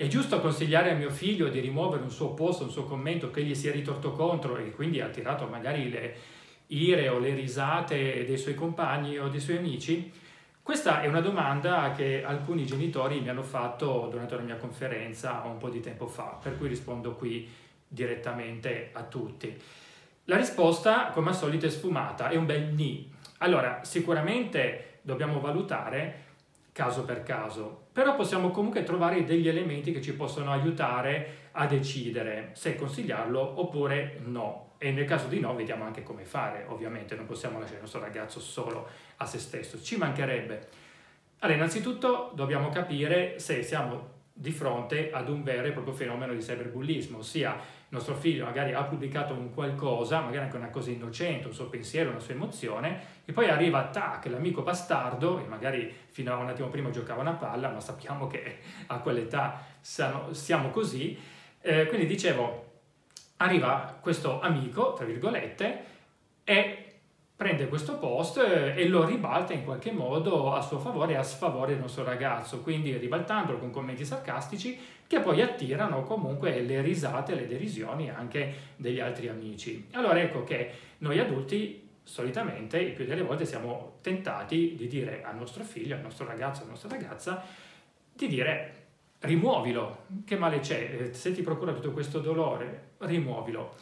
È giusto consigliare a mio figlio di rimuovere un suo post, un suo commento che gli si è ritorto contro e quindi ha attirato magari le ire o le risate dei suoi compagni o dei suoi amici? Questa è una domanda che alcuni genitori mi hanno fatto durante una mia conferenza un po' di tempo fa, per cui rispondo qui direttamente a tutti. La risposta, come al solito, è sfumata, è un bel ni. Allora, sicuramente dobbiamo valutare caso per caso, però possiamo comunque trovare degli elementi che ci possono aiutare a decidere se consigliarlo oppure no. E nel caso di no vediamo anche come fare, ovviamente non possiamo lasciare il nostro ragazzo solo a se stesso, ci mancherebbe. Allora, innanzitutto dobbiamo capire se siamo di fronte ad un vero e proprio fenomeno di cyberbullismo, ossia il nostro figlio magari ha pubblicato un qualcosa, magari anche una cosa innocente, un suo pensiero, una sua emozione, e poi arriva, tac, l'amico bastardo, e magari fino a un attimo prima giocava una palla, ma sappiamo che a quell'età siamo così, quindi dicevo, arriva questo amico, tra virgolette, e prende questo post e lo ribalta in qualche modo a suo favore e a sfavore del nostro ragazzo, quindi ribaltandolo con commenti sarcastici che poi attirano comunque le risate, le derisioni anche degli altri amici. Allora ecco che noi adulti solitamente, il più delle volte, siamo tentati di dire al nostro figlio, al nostro ragazzo, alla nostra ragazza, di dire rimuovilo, che male c'è, se ti procura tutto questo dolore, rimuovilo.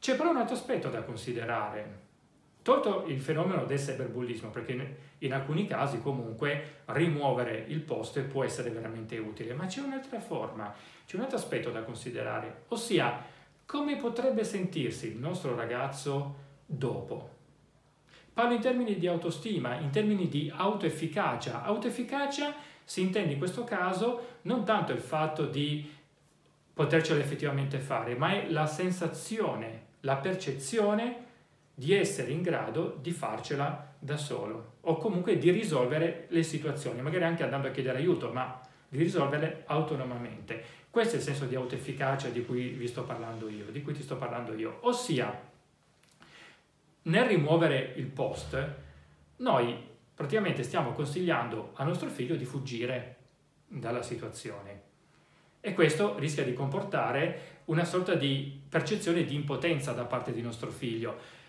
C'è però un altro aspetto da considerare. Tolto il fenomeno del cyberbullismo, perché in alcuni casi comunque rimuovere il post può essere veramente utile, ma c'è un'altra forma, c'è un altro aspetto da considerare, ossia come potrebbe sentirsi il nostro ragazzo dopo. Parlo in termini di autostima, in termini di autoefficacia. Autoefficacia si intende in questo caso non tanto il fatto di potercelo effettivamente fare, ma è la sensazione, la percezione di essere in grado di farcela da solo o comunque di risolvere le situazioni, magari anche andando a chiedere aiuto, ma di risolverle autonomamente. Questo è il senso di autoefficacia di cui vi sto parlando io, di cui ti sto parlando io. Ossia, nel rimuovere il post, noi praticamente stiamo consigliando a nostro figlio di fuggire dalla situazione. E questo rischia di comportare una sorta di percezione di impotenza da parte di nostro figlio,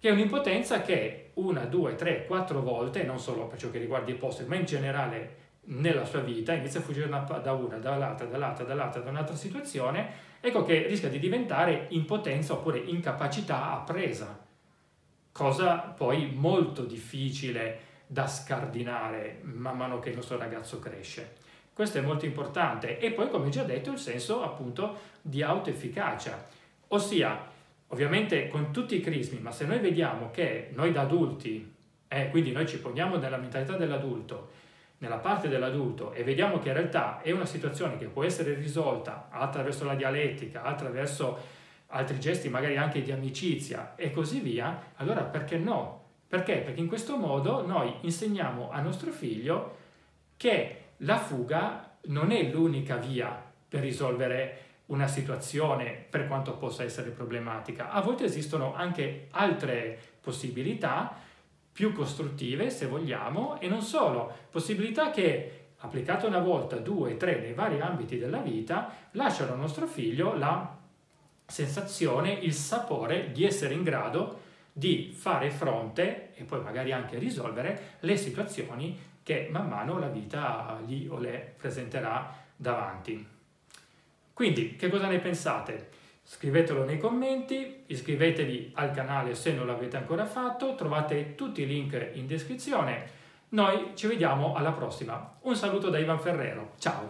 che è un'impotenza che 1, 2, 3, 4 volte, non solo per ciò che riguarda i post, ma in generale nella sua vita, inizia a fuggire da una, dall'altra, da un'altra situazione, ecco che rischia di diventare impotenza oppure incapacità appresa, cosa poi molto difficile da scardinare man mano che il nostro ragazzo cresce. Questo è molto importante. E poi, come già detto, il senso appunto di autoefficacia, ossia, ovviamente con tutti i crismi, ma se noi vediamo che noi da adulti, quindi noi ci poniamo nella mentalità dell'adulto, nella parte dell'adulto, e vediamo che in realtà è una situazione che può essere risolta attraverso la dialettica, attraverso altri gesti magari anche di amicizia e così via, allora perché no? Perché? Perché in questo modo noi insegniamo a nostro figlio che la fuga non è l'unica via per risolvere una situazione, per quanto possa essere problematica. A volte esistono anche altre possibilità più costruttive, se vogliamo, e non solo, possibilità che, applicate una volta, 2, 3, nei vari ambiti della vita, lasciano al nostro figlio la sensazione, il sapore di essere in grado di fare fronte e poi magari anche risolvere le situazioni che man mano la vita gli o le presenterà davanti. Quindi, che cosa ne pensate? Scrivetelo nei commenti, iscrivetevi al canale se non l'avete ancora fatto, trovate tutti i link in descrizione. Noi ci vediamo alla prossima. Un saluto da Ivan Ferrero, ciao!